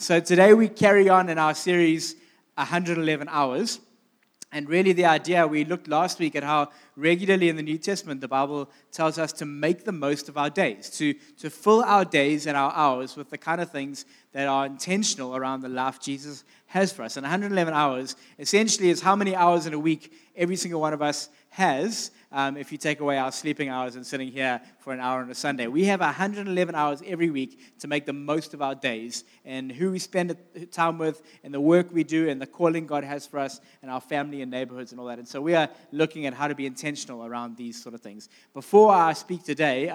So today we carry on in our series, 111 Hours. And really the idea, we looked last week at how regularly in the New Testament, the Bible tells us to make the most of our days, to fill our days and our hours with the kind of things that are intentional around the life Jesus has for us. And 111 hours essentially is how many hours in a week every single one of us has, if you take away our sleeping hours and sitting here for an hour on a Sunday. We have 111 hours every week to make the most of our days and who we spend time with and the work we do and the calling God has for us and our family and neighborhoods and all that. And so we are looking at how to be intentional around these sort of things. Before I speak today,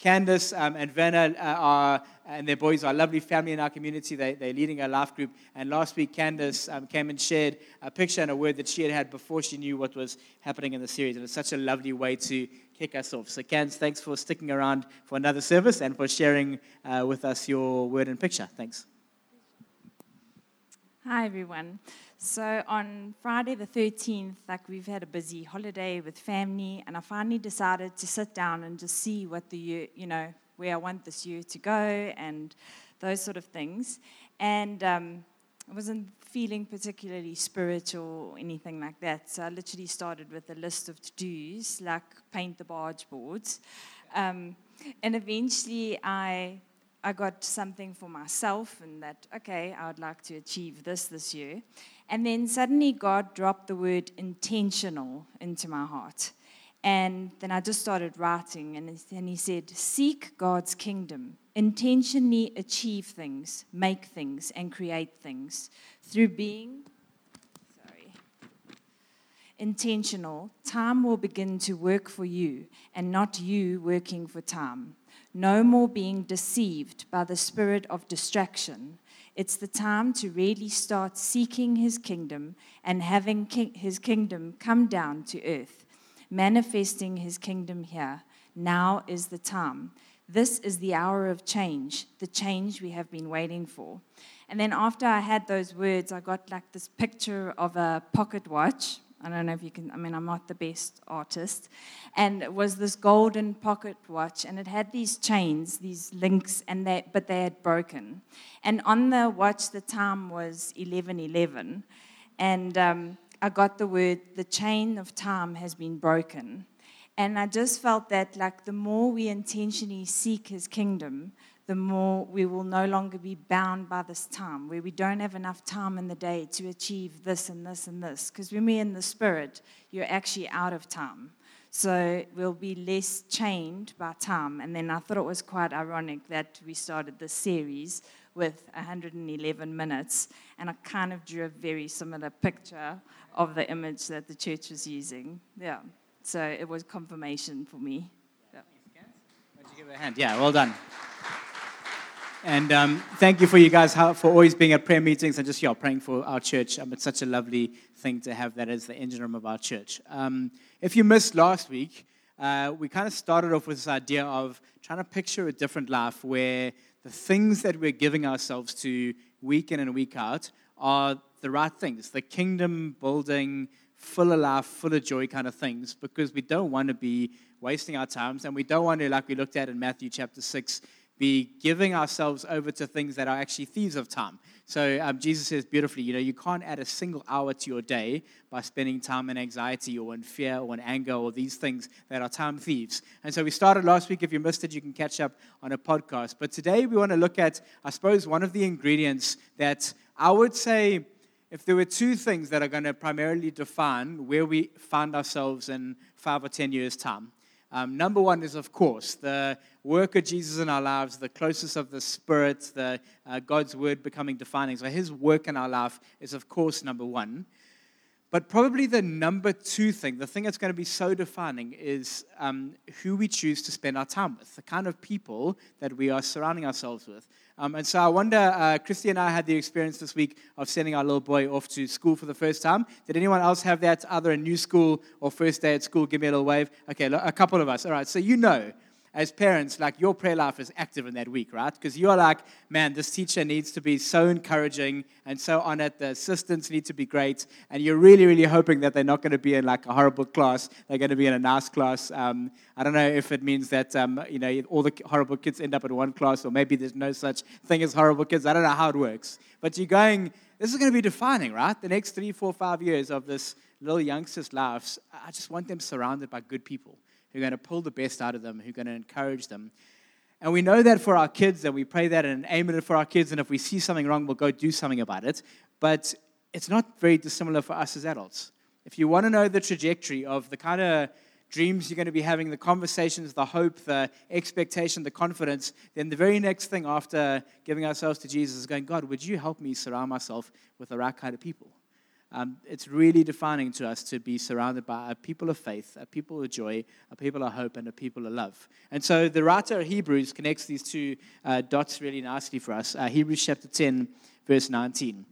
Candice and Verna and their boys are a lovely family in our community. They're leading a life group. And last week, Candice came and shared a picture and a word that she had had before she knew what was happening in the series. And it's such a lovely way to kick us off. So, Candice, thanks for sticking around for another service and for sharing with us your word and picture. Thanks. Hi, everyone. So on Friday the 13th, like we've had a busy holiday with family, and I finally decided to sit down and just see what the year, where I want this year to go and those sort of things. And I wasn't feeling particularly spiritual or anything like that, so I literally started with a list of to-dos, like paint the barge boards. And eventually I got something for myself and that, okay, I would like to achieve this year. And then suddenly God dropped the word intentional into my heart. And then I just started writing, and he said, seek God's kingdom. Intentionally achieve things, make things, and create things through being intentional. Time will begin to work for you and not you working for time. No more being deceived by the spirit of distraction. It's the time to really start seeking his kingdom and having his kingdom come down to earth. Manifesting his kingdom here. Now is the time. This is the hour of change, the change we have been waiting for. And then after I had those words, I got like this picture of a pocket watch. I don't know if you can, I'm not the best artist. And it was this golden pocket watch, and it had these chains, these links, but they had broken. And on the watch, the time was 11:11. And I got the word, the chain of time has been broken. And I just felt that, like, the more we intentionally seek his kingdom, the more we will no longer be bound by this time, where we don't have enough time in the day to achieve this and this and this. Because when we're in the spirit, you're actually out of time. So we'll be less chained by time. And then I thought it was quite ironic that we started this series with 111 minutes. And I kind of drew a very similar picture of the image that the church was using. Yeah. So it was confirmation for me. Yeah. Thanks, Kat. Why don't you give her a hand? Yeah, well done. And thank you for you guys for always being at prayer meetings and just praying for our church. It's such a lovely thing to have that as the engine room of our church. If you missed last week, we kind of started off with this idea of trying to picture a different life where the things that we're giving ourselves to week in and week out are the right things, the kingdom building, full of life, full of joy kind of things, because we don't want to be wasting our times, and we don't want to, like we looked at in Matthew chapter 6, be giving ourselves over to things that are actually thieves of time. So Jesus says beautifully, you can't add a single hour to your day by spending time in anxiety or in fear or in anger or these things that are time thieves. And so we started last week. If you missed it, you can catch up on a podcast. But today we want to look at, I suppose, one of the ingredients that I would say, if there were two things that are going to primarily define where we find ourselves in 5 or 10 years' time. Number one is, of course, the work of Jesus in our lives, the closeness of the Spirit, the God's Word becoming defining. So his work in our life is, of course, number one. But probably the number two thing, the thing that's going to be so defining is who we choose to spend our time with, the kind of people that we are surrounding ourselves with. And so I wonder, Christy and I had the experience this week of sending our little boy off to school for the first time. Did anyone else have that, either a new school or first day at school? Give me a little wave. Okay, a couple of us. All right, so as parents, like, your prayer life is active in that week, right? Because you're like, man, this teacher needs to be so encouraging and so on it. The assistants need to be great. And you're really, really hoping that they're not going to be in, like, a horrible class. They're going to be in a nice class. I don't know if it means that, you know, all the horrible kids end up in one class, or maybe there's no such thing as horrible kids. I don't know how it works. But you're going, this is going to be defining, right? The next 3, 4, 5 years of this little youngster's lives, I just want them surrounded by good people who are going to pull the best out of them, who are going to encourage them. And we know that for our kids, and we pray that and aim at it for our kids, and if we see something wrong, we'll go do something about it. But it's not very dissimilar for us as adults. If you want to know the trajectory of the kind of dreams you're going to be having, the conversations, the hope, the expectation, the confidence, then the very next thing after giving ourselves to Jesus is going, God, would you help me surround myself with the right kind of people? It's really defining to us to be surrounded by a people of faith, a people of joy, a people of hope, and a people of love. And so the writer of Hebrews connects these two dots really nicely for us. Hebrews chapter 10, verse 19.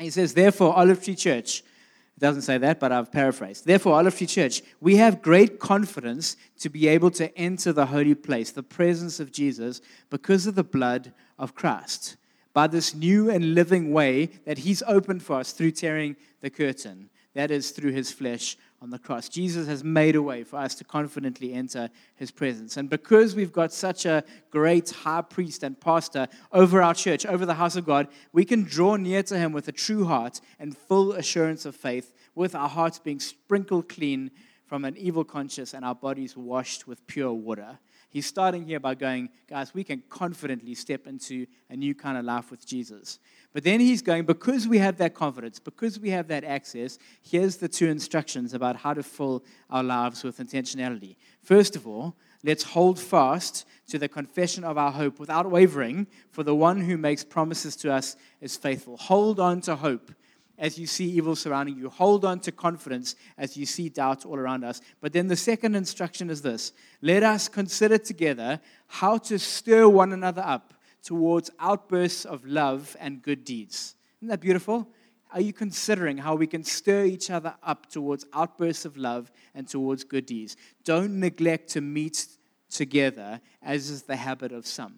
He says, therefore, Olive Tree Church, it doesn't say that, but I've paraphrased. Therefore, Olive Tree Church, we have great confidence to be able to enter the holy place, the presence of Jesus, because of the blood of Christ, by this new and living way that he's opened for us through tearing the curtain. That is through his flesh on the cross. Jesus has made a way for us to confidently enter his presence. And because we've got such a great high priest and pastor over our church, over the house of God, we can draw near to him with a true heart and full assurance of faith, with our hearts being sprinkled clean from an evil conscience and our bodies washed with pure water. He's starting here by going, guys, we can confidently step into a new kind of life with Jesus. But then he's going, because we have that confidence, because we have that access, here's the two instructions about how to fill our lives with intentionality. First of all, let's hold fast to the confession of our hope without wavering, for the one who makes promises to us is faithful. Hold on to hope as you see evil surrounding you. Hold on to confidence as you see doubt all around us. But then the second instruction is this: let us consider together how to stir one another up towards outbursts of love and good deeds. Isn't that beautiful? Are you considering how we can stir each other up towards outbursts of love and towards good deeds? Don't neglect to meet together, as is the habit of some.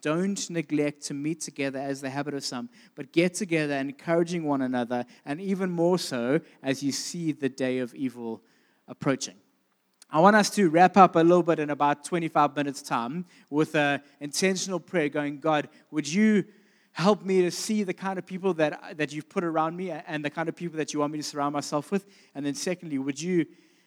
Don't neglect to meet together as the habit of some, but get together encouraging one another, and even more so as you see the day of evil approaching. I want us to wrap up a little bit in about 25 minutes' time with an intentional prayer going, God, would you help me to see the kind of people that you've put around me and the kind of people that you want me to surround myself with? And then secondly, would you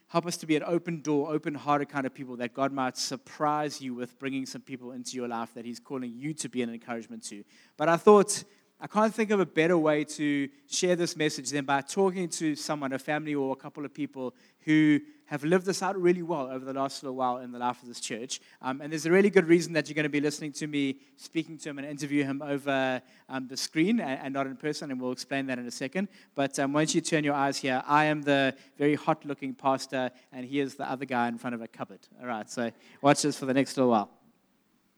help us to be an open door, open-hearted kind of people, that God might surprise you with bringing some people into your life that he's calling you to be an encouragement to. But I thought, I can't think of a better way to share this message than by talking to someone, a family or a couple of people who have lived this out really well over the last little while in the life of this church. And there's a really good reason that you're going to be listening to me speaking to him and interview him over the screen and not in person, and we'll explain that in a second. But once you turn your eyes here, I am the very hot-looking pastor, and he is the other guy in front of a cupboard. All right, so watch this for the next little while.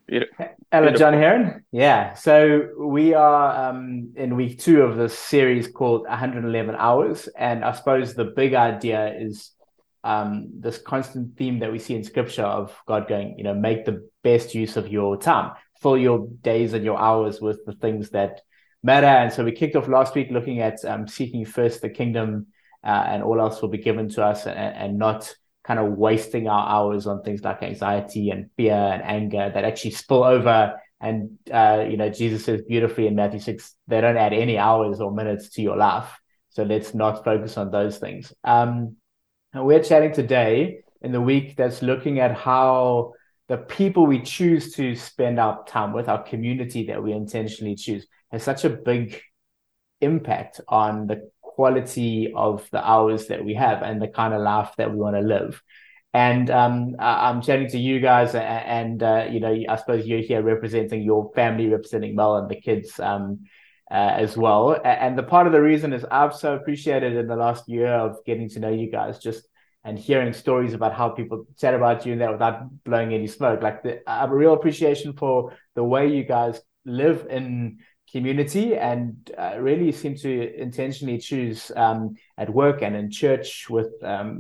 Beautiful. Hello, John Heron. Yeah, so we are in week 2 of this series called 111 Hours, and I suppose the big idea is this constant theme that we see in scripture of God going, you know, make the best use of your time, fill your days and your hours with the things that matter. And so we kicked off last week looking at seeking first the kingdom and all else will be given to us, and not kind of wasting our hours on things like anxiety and fear and anger that actually spill over. And, you know, Jesus says beautifully in Matthew 6, they don't add any hours or minutes to your life. So let's not focus on those things. And we're chatting today in the week that's looking at how the people we choose to spend our time with, our community that we intentionally choose, has such a big impact on the quality of the hours that we have and the kind of life that we want to live. And I'm chatting to you guys, and you know, I suppose you're here representing your family, representing Mel and the kids as well. And the part of the reason is I've so appreciated in the last year of getting to know you guys, just and hearing stories about how people chat about you and that without blowing any smoke. Like, I have a real appreciation for the way you guys live in community and really seem to intentionally choose at work and in church with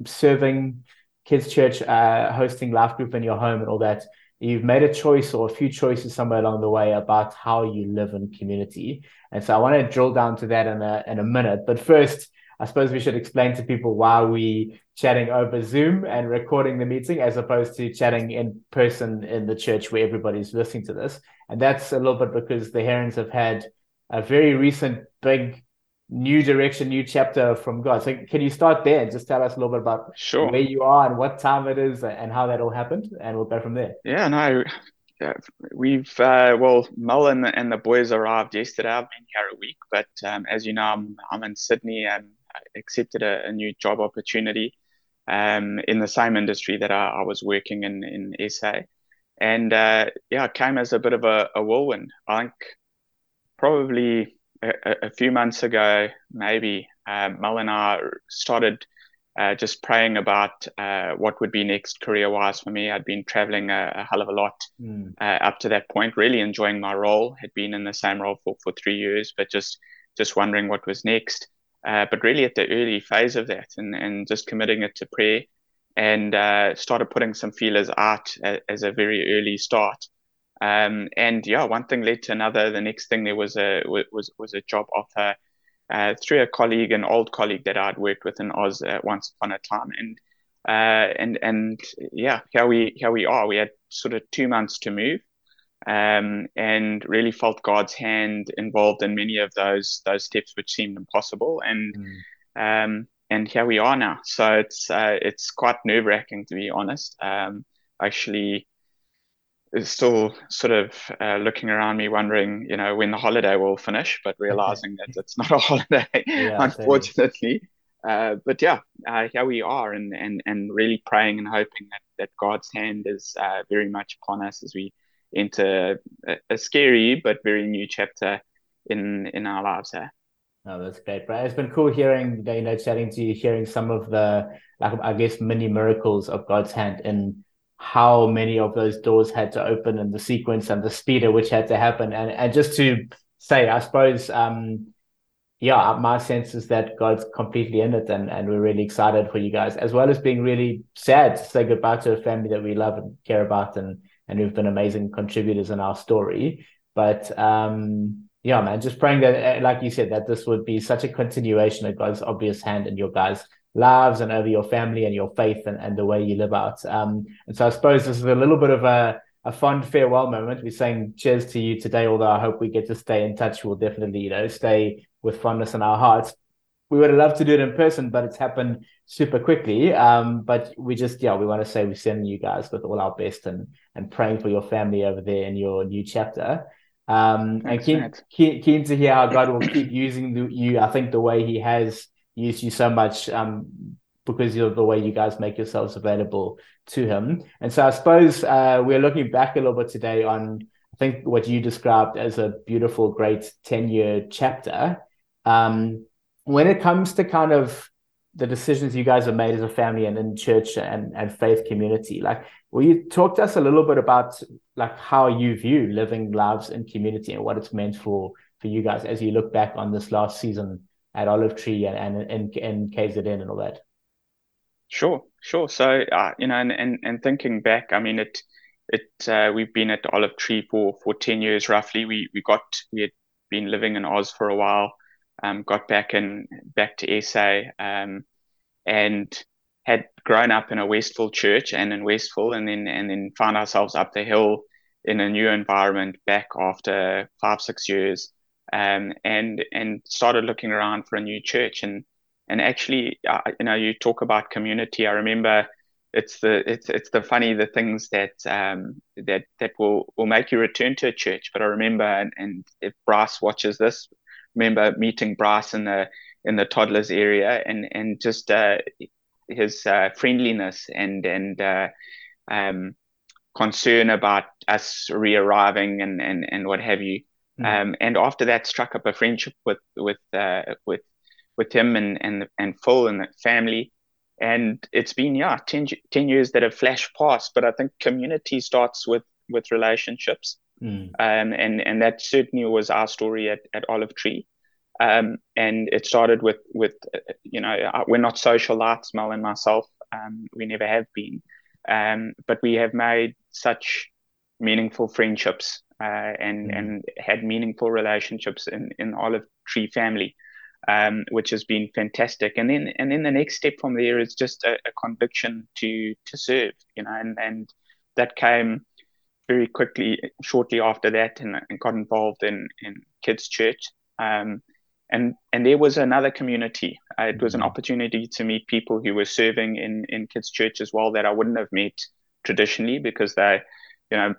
serving kids' church, hosting life group in your home and all that. You've made a choice or a few choices somewhere along the way about how you live in community. And so I want to drill down to that in a minute. But first, I suppose we should explain to people why we chatting over Zoom and recording the meeting as opposed to chatting in person in the church where everybody's listening to this. And that's a little bit because the Herons have had a very recent big new direction, new chapter from God. So can you start there and just tell us a little bit about where you are and what time it is and how that all happened? And we'll go from there. Yeah, no, we've, well, Mel and the boys arrived yesterday. I've been here a week, but as you know, I'm in Sydney and I accepted a new job opportunity in the same industry that I was working in SA. And it came as a bit of a whirlwind. I think probably a few months ago, maybe, Mel and I started just praying about what would be next career-wise for me. I'd been traveling a hell of a lot up to that point, really enjoying my role, had been in the same role for 3 years, but just wondering what was next. But really at the early phase of that and just committing it to prayer and started putting some feelers out as a very early start. One thing led to another. The next thing there was a job offer through a colleague, an old colleague that I'd worked with in Oz once upon a time. And here we are. We had sort of 2 months to move, and really felt God's hand involved in many of those steps which seemed impossible. And here we are now. So it's quite nerve wracking, to be honest. Actually, still sort of looking around me wondering, when the holiday will finish, but realizing that it's not a holiday, unfortunately. Here we are and really praying and hoping that God's hand is very much upon us as we enter a scary but very new chapter in our lives here. No, that's great, Bryce. It's been cool hearing, chatting to you, hearing some of the, mini miracles of God's hand in how many of those doors had to open and the sequence and the speed at which had to happen. And just to say, I suppose, my sense is that God's completely in it and we're really excited for you guys, as well as being really sad to say goodbye to a family that we love and care about and who've been amazing contributors in our story. But just praying that, like you said, that this would be such a continuation of God's obvious hand in your guys' lives and over your family and your faith and the way you live out. And so I suppose this is a little bit of a fond farewell moment. We're saying cheers to you today, although I hope we get to stay in touch. We'll definitely, stay with fondness in our hearts. We would have loved to do it in person, but it's happened super quickly. But we we want to say we send you guys with all our best and praying for your family over there in your new chapter. Thanks, and keen to hear how God will keep using you, I think, the way he has used you so much because of the way you guys make yourselves available to him. And so I suppose we're looking back a little bit today on, I think, what you described as a beautiful, great 10-year chapter. When it comes to kind of the decisions you guys have made as a family and in church and faith community, will you talk to us a little bit about how you view living lives in community and what it's meant for you guys as you look back on this last season at Olive Tree and KZN and all that? Sure. So, and thinking back, I mean, we've been at Olive Tree for 10 years, roughly. We had been living in Oz for a while, got back to SA, and had grown up in a Westville church and in Westville, and then found ourselves up the hill in a new environment back after 5-6 years. And started looking around for a new church and actually, you talk about community. I remember it's the funny, the things that that will make you return to a church. But I remember, and if Bryce watches this, remember meeting Bryce in the toddlers area and just his friendliness and concern about us re-arriving and what have you. And after that, struck up a friendship with him and Phil and the family, and it's been 10 years that have flashed past. But I think community starts with relationships, and that certainly was our story at Olive Tree, and it started with we're not socialites, Mel and myself, we never have been, but we have made such meaningful friendships and had meaningful relationships in Olive Tree family, which has been fantastic. And then the next step from there is just a conviction to serve, and that came very quickly, shortly after that, and got involved in kids' church. And there was another community. It was an opportunity to meet people who were serving in kids' church as well that I wouldn't have met traditionally because they,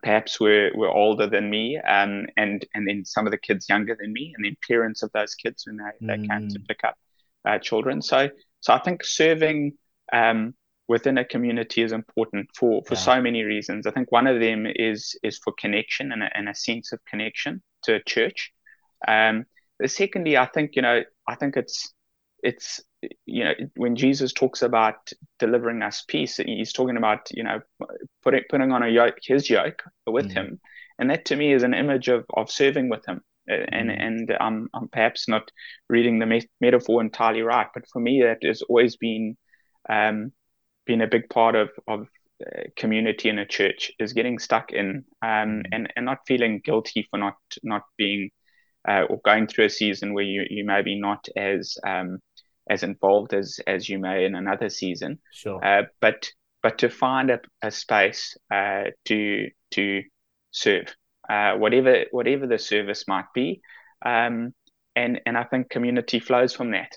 perhaps were older than me, and then some of the kids younger than me, and then parents of those kids when they came to pick up children. So I think serving within a community is important for so many reasons. I think one of them is for connection and a sense of connection to a church. Secondly, I think it's when Jesus talks about delivering us peace, he's talking about putting on his yoke with him, and that to me is an image of serving with him. And I'm perhaps not reading the metaphor entirely right, but for me that has always been a big part of community in a church, is getting stuck in and not feeling guilty for not being or going through a season where you may be not as involved as you may in another season. Sure. But to find a space to serve, whatever the service might be, and I think community flows from that.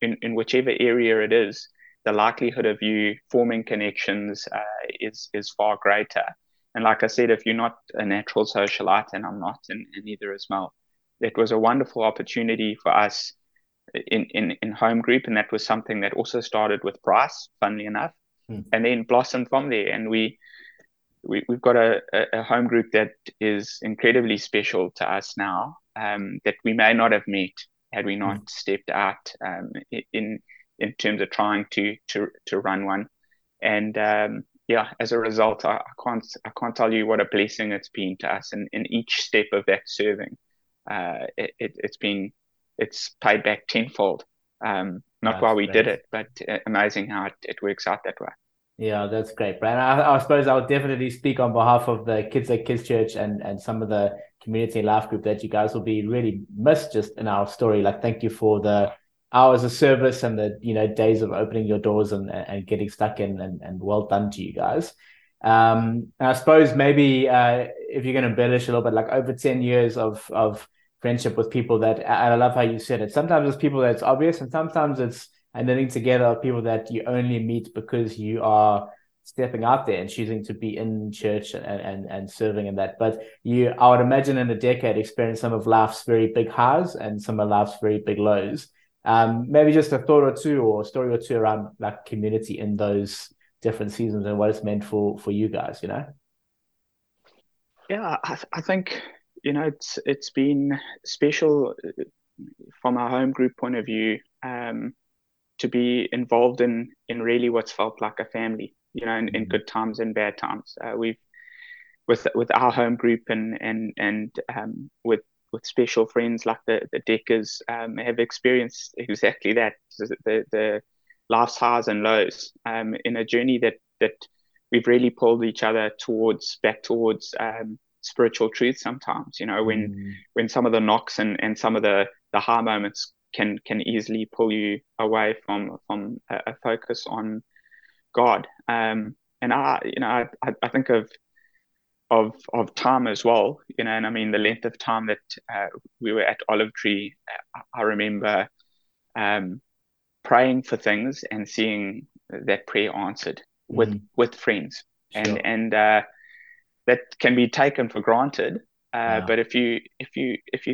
In whichever area it is, the likelihood of you forming connections is far greater. And like I said, if you're not a natural socialite, and I'm not, and neither is Mel, it was a wonderful opportunity for us in home group. And that was something that also started with Bryce, funnily enough, and then blossomed from there. And we've got a home group that is incredibly special to us now, that we may not have met had we not stepped out in terms of trying to run one. And as a result, I can't tell you what a blessing it's been to us. And in each step of that serving, it's paid back tenfold. Not why we did it, but amazing how it works out that way. Yeah, that's great, Brian. I suppose I'll definitely speak on behalf of the kids at Kids Church and some of the community life group that you guys will be really missed just in our story. Like, thank you for the hours of service and the days of opening your doors and getting stuck in, and well done to you guys. And I suppose maybe if you're going to embellish a little bit, like over 10 years of friendship with people that, I love how you said it, sometimes it's people that's obvious, and sometimes it's a knitting together of people that you only meet because you are stepping out there and choosing to be in church and serving in that. But I would imagine in a decade, experienced some of life's very big highs and some of life's very big lows. Maybe just a thought or two or a story or two around like community in those different seasons and what it's meant for you guys, Yeah, I think, it's been special from our home group point of view, to be involved in really what's felt like a family, in good times and bad times. We've with our home group and with special friends like the Deckers, have experienced exactly that, the life's highs and lows, in a journey that we've really pulled each other back towards spiritual truth sometimes, when some of the knocks and some of the high moments can easily pull you away from a focus on God. I think of time as well, and I mean the length of time that we were at Olive Tree, I remember praying for things and seeing that prayer answered with friends. Sure. and that can be taken for granted, but if you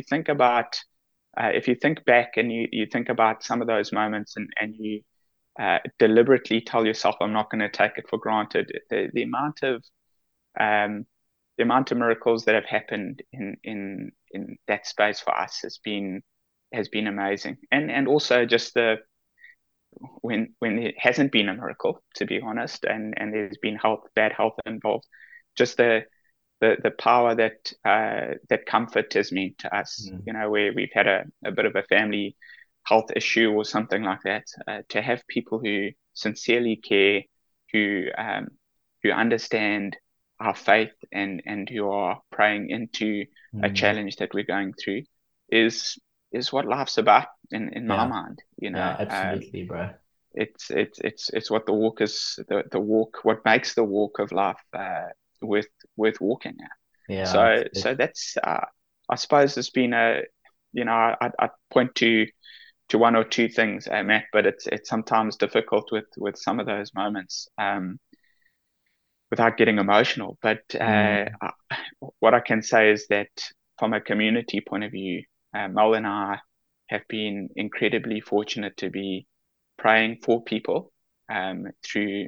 think about if you think back and you think about some of those moments and you deliberately tell yourself, I'm not going to take it for granted, the amount of miracles that have happened in that space for us has been amazing, and also just when it hasn't been a miracle, to be honest, and there's been bad health involved, just the power that comfort has meant to us, where we've had a bit of a family health issue or something like that, to have people who sincerely care, who understand our faith and who are praying into mm-hmm. a challenge that we're going through is what life's about in my mind, you know. Yeah, absolutely, bro. It's what the walk is, what makes the walk of life worth walking at. Yeah. So that's I suppose it's been a, you know, I point to one or two things, Matt, but it's sometimes difficult with some of those moments without getting emotional. But what I can say is that from a community point of view, Mel and I have been incredibly fortunate to be praying for people through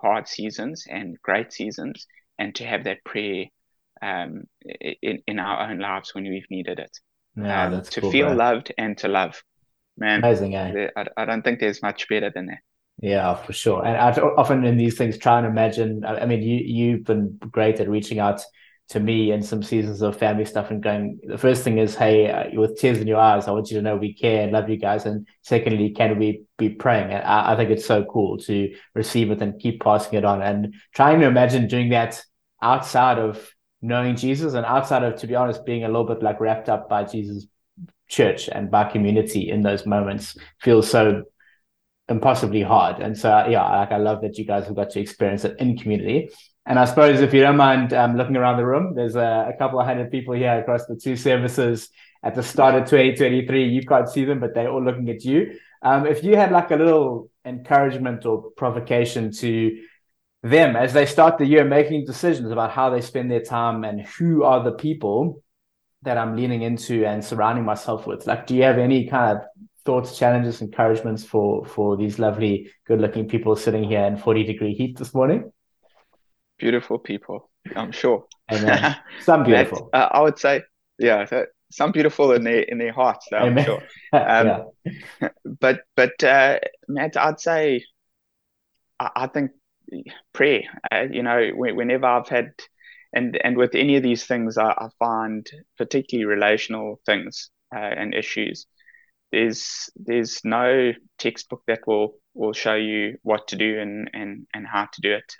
hard seasons and great seasons, and to have that prayer in our own lives when we've needed it. Yeah, that's to cool, feel bro. Loved and to love. Man, amazing, eh? I don't think there's much better than that. Yeah, for sure. And I often in these things try and imagine, I mean, you've been great at reaching out to me in some seasons of family stuff and going, the first thing is, hey, with tears in your eyes, I want you to know we care and love you guys. And secondly, can we be praying? And I think it's so cool to receive it and keep passing it on, and trying to imagine doing that outside of knowing Jesus and outside of, to be honest, being a little bit like wrapped up by Jesus' church and by community in those moments feels so impossibly hard. And so, yeah, like I love that you guys have got to experience it in community. And I suppose if you don't mind looking around the room, there's a couple of hundred people here across the two services at the start of 2023. You can't see them, but they're all looking at you. If you had like a little encouragement or provocation to them as they start the year making decisions about how they spend their time and who are the people that I'm leaning into and surrounding myself with, like, do you have any kind of thoughts, challenges, encouragements for these lovely, good-looking people sitting here in 40-degree heat this morning? Beautiful people, I'm sure. Amen. Some beautiful. I would say, yeah, some beautiful in their hearts, though, I'm sure. Yeah. But Matt, I'd say, I think prayer. You know, whenever I've had, and with any of these things, I find particularly relational things and issues. There's no textbook that will show you what to do and how to do it.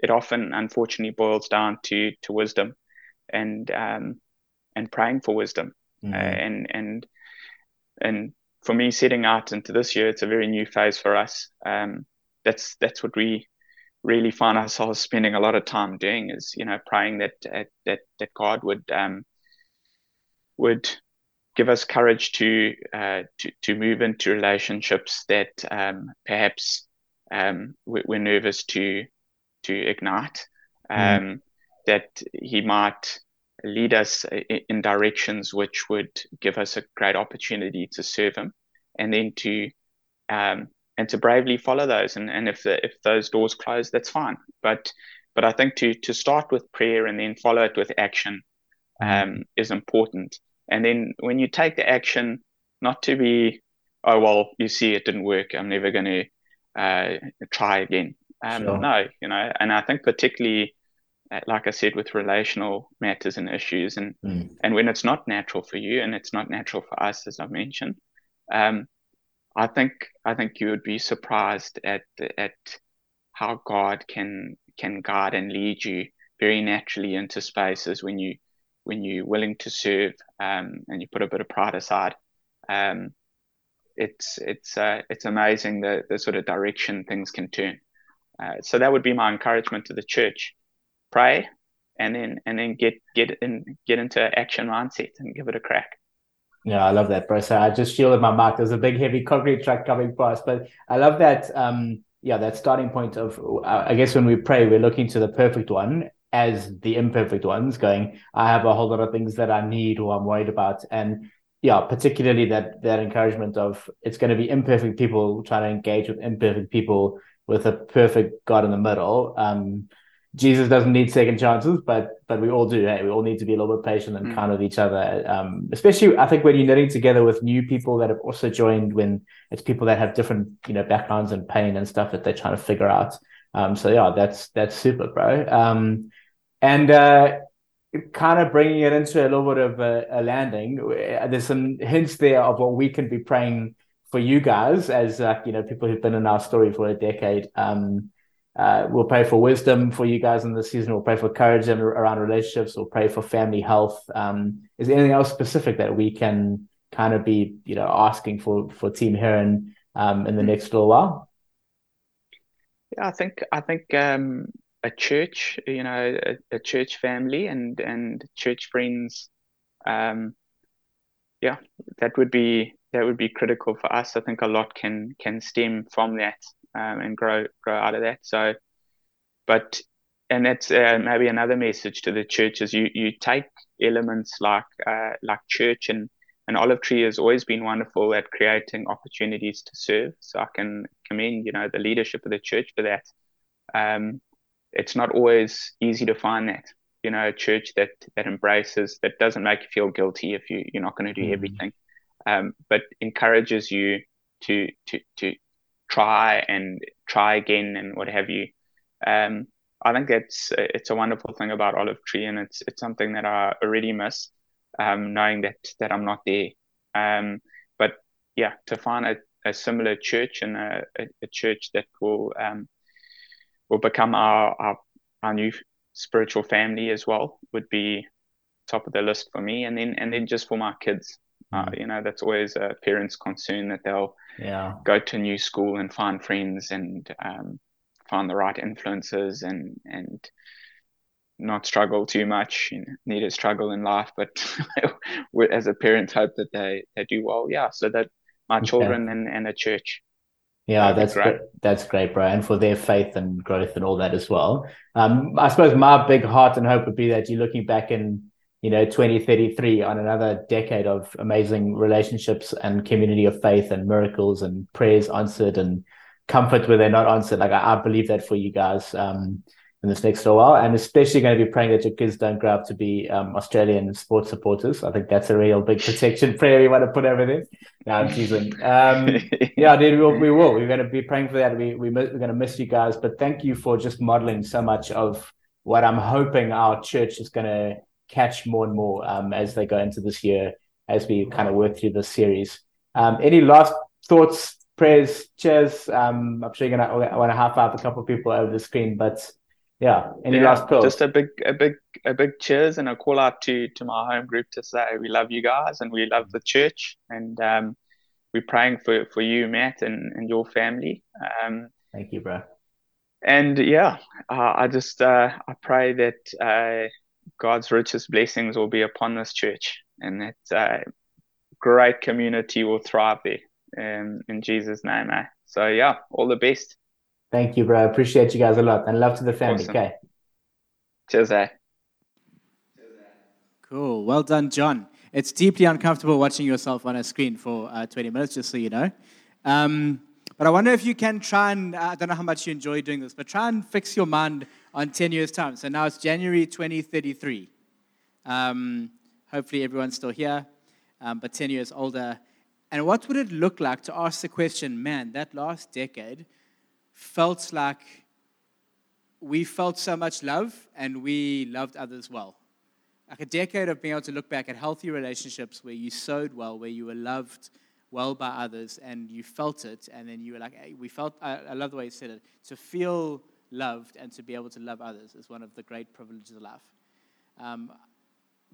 It often, unfortunately, boils down to wisdom, and praying for wisdom. Mm-hmm. And for me, setting out into this year, it's a very new phase for us. That's what we really find ourselves spending a lot of time doing is, you know, praying that God would give us courage to move into relationships that perhaps we're nervous to ignite, that he might lead us in directions which would give us a great opportunity to serve him, and then to bravely follow those. And if those doors close, that's fine. But I think to start with prayer and then follow it with action is important. And then when you take the action, not to be, oh, well, you see, it didn't work, I'm never going to try again. Sure. No, you know, and I think particularly, like I said, with relational matters and issues, and when it's not natural for you and it's not natural for us, as I've mentioned, I think you would be surprised at how God can guide and lead you very naturally into spaces when you're willing to serve, and you put a bit of pride aside. It's amazing the sort of direction things can turn. So that would be my encouragement to the church: pray, and then get into action mindset and give it a crack. Yeah, I love that, bro. So I just shielded my mic. There's a big, heavy concrete truck coming past, but I love that. That starting point of, I guess, when we pray, we're looking to the perfect one as the imperfect ones, going, I have a whole lot of things that I need or I'm worried about, and. Yeah, particularly that encouragement of, it's going to be imperfect people trying to engage with imperfect people with a perfect God in the middle. Jesus doesn't need second chances, but we all do. Hey? We all need to be a little bit patient and kind of each other, especially I think when you're knitting together with new people that have also joined, when it's people that have different, you know, backgrounds and pain and stuff that they're trying to figure out. So yeah, that's super, bro. Kind of bringing it into a little bit of a landing, there's some hints there of what we can be praying for you guys as, people who've been in our story for a decade. We'll pray for wisdom for you guys in this season. We'll pray for courage around relationships. We'll pray for family health. Is there anything else specific that we can kind of be, you know, asking for Team Heron in the next little while? Yeah, I think a church, you know, a church family and church friends. Yeah, that would be critical for us. I think a lot can stem from that. And grow out of that. So, but, and that's maybe another message to the church is you take elements like church and Olive Tree has always been wonderful at creating opportunities to serve. So I can commend, you know, the leadership of the church for that. It's not always easy to find that, you know, a church that embraces, that doesn't make you feel guilty if you're not going to do everything, but encourages you to try again and what have you. I think it's a wonderful thing about Olive Tree, and it's something that I already miss, knowing that I'm not there. But yeah, to find a similar church and a church that will become our new spiritual family as well would be top of the list for me, and then just for my kids. You know, that's always a parent's concern that they'll go to a new school and find friends and find the right influences and not struggle too much. You know, need to struggle in life, but as a parent, hope that they do well. Yeah, so that my children and the church. Yeah, that's great. That's great, bro. And for their faith and growth and all that as well. I suppose my big heart and hope would be that you're looking back and, you know, 2033 on another decade of amazing relationships and community of faith and miracles and prayers answered and comfort where they're not answered. Like I believe that for you guys in this next little while, and especially going to be praying that your kids don't grow up to be Australian sports supporters. I think that's a real big protection prayer we want to put over there. No, I'm teasing. Yeah, dude, we will. We're going to be praying for that. We're going to miss you guys, but thank you for just modeling so much of what I'm hoping our church is going to catch more and more as they go into this year, as we kind of work through this series. Any last thoughts, prayers, cheers? I'm sure you're going to want to high five a couple of people over the screen, but yeah, any last thoughts? Just a big cheers and a call out to my home group to say we love you guys and we love the church, and we're praying for you, Matt, and your family. Thank you, bro. And yeah, I pray that God's richest blessings will be upon this church, and that great community will thrive there in Jesus' name. So yeah, all the best. Thank you, bro. Appreciate you guys a lot, and love to the family. Awesome. Okay. Cheers, eh? Cool. Well done, John. It's deeply uncomfortable watching yourself on a screen for 20 minutes, just so you know. But I wonder if you can try and, I don't know how much you enjoy doing this, but try and fix your mind on 10 years' time. So now it's January 2033. Hopefully everyone's still here, but 10 years older. And what would it look like to ask the question, man, that last decade felt like we felt so much love and we loved others well. Like a decade of being able to look back at healthy relationships where you sowed well, where you were loved well by others, and you felt it, and then you were like, hey, I love the way you said it, to feel loved and to be able to love others is one of the great privileges of life.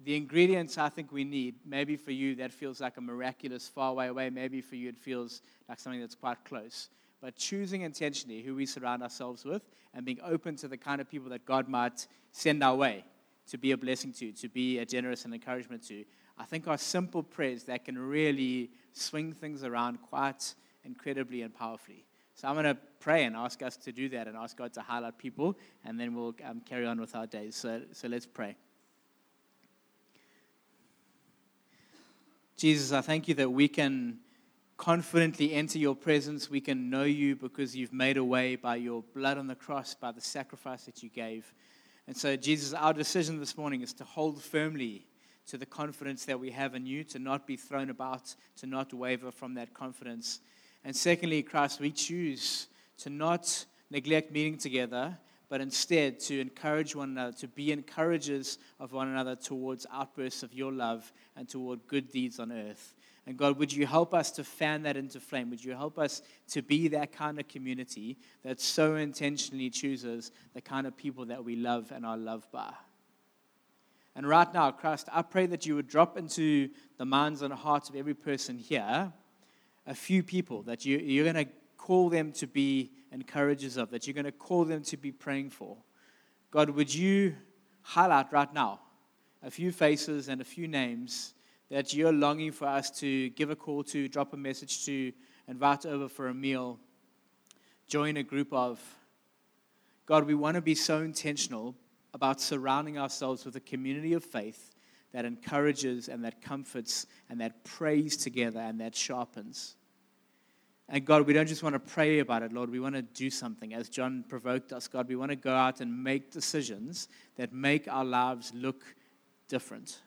The ingredients I think we need, maybe for you that feels like a miraculous far way away, maybe for you it feels like something that's quite close, but choosing intentionally who we surround ourselves with and being open to the kind of people that God might send our way to be a blessing to be a generous and encouragement to, I think are simple prayers that can really swing things around quite incredibly and powerfully. So I'm going to pray and ask us to do that and ask God to highlight people, and then we'll carry on with our days. So let's pray. Jesus, I thank you that we can confidently enter your presence. We can know you because you've made a way by your blood on the cross, by the sacrifice that you gave. And so, Jesus, our decision this morning is to hold firmly to the confidence that we have in you, to not be thrown about, to not waver from that confidence. And secondly, Christ, we choose to not neglect meeting together, but instead to encourage one another, to be encouragers of one another towards outbursts of your love and toward good deeds on earth. And God, would you help us to fan that into flame? Would you help us to be that kind of community that so intentionally chooses the kind of people that we love and are loved by? And right now, Christ, I pray that you would drop into the minds and hearts of every person here a few people that you're going to call them to be encouragers of, that you're going to call them to be praying for. God, would you highlight right now a few faces and a few names that you're longing for us to give a call to, drop a message to, invite over for a meal, join a group of. God, we want to be so intentional about surrounding ourselves with a community of faith that encourages and that comforts and that prays together and that sharpens. And God, we don't just want to pray about it, Lord. We want to do something. As John provoked us, God, we want to go out and make decisions that make our lives look different.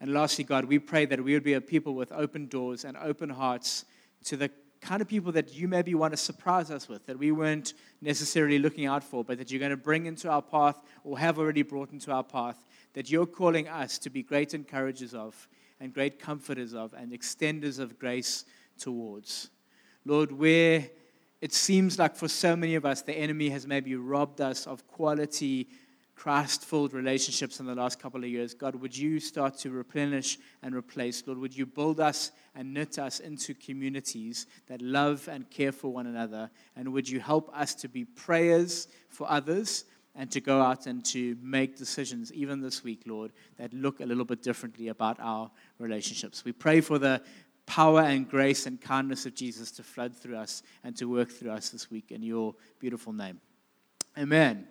And lastly, God, we pray that we would be a people with open doors and open hearts to the kind of people that you maybe want to surprise us with, that we weren't necessarily looking out for, but that you're going to bring into our path or have already brought into our path, that you're calling us to be great encouragers of and great comforters of and extenders of grace towards. Lord, where it seems like for so many of us, the enemy has maybe robbed us of quality, Christ-filled relationships in the last couple of years. God, would you start to replenish and replace? Lord, would you build us and knit us into communities that love and care for one another? And would you help us to be prayers for others and to go out and to make decisions, even this week, Lord, that look a little bit differently about our relationships? We pray for the power and grace and kindness of Jesus to flood through us and to work through us this week in your beautiful name. Amen.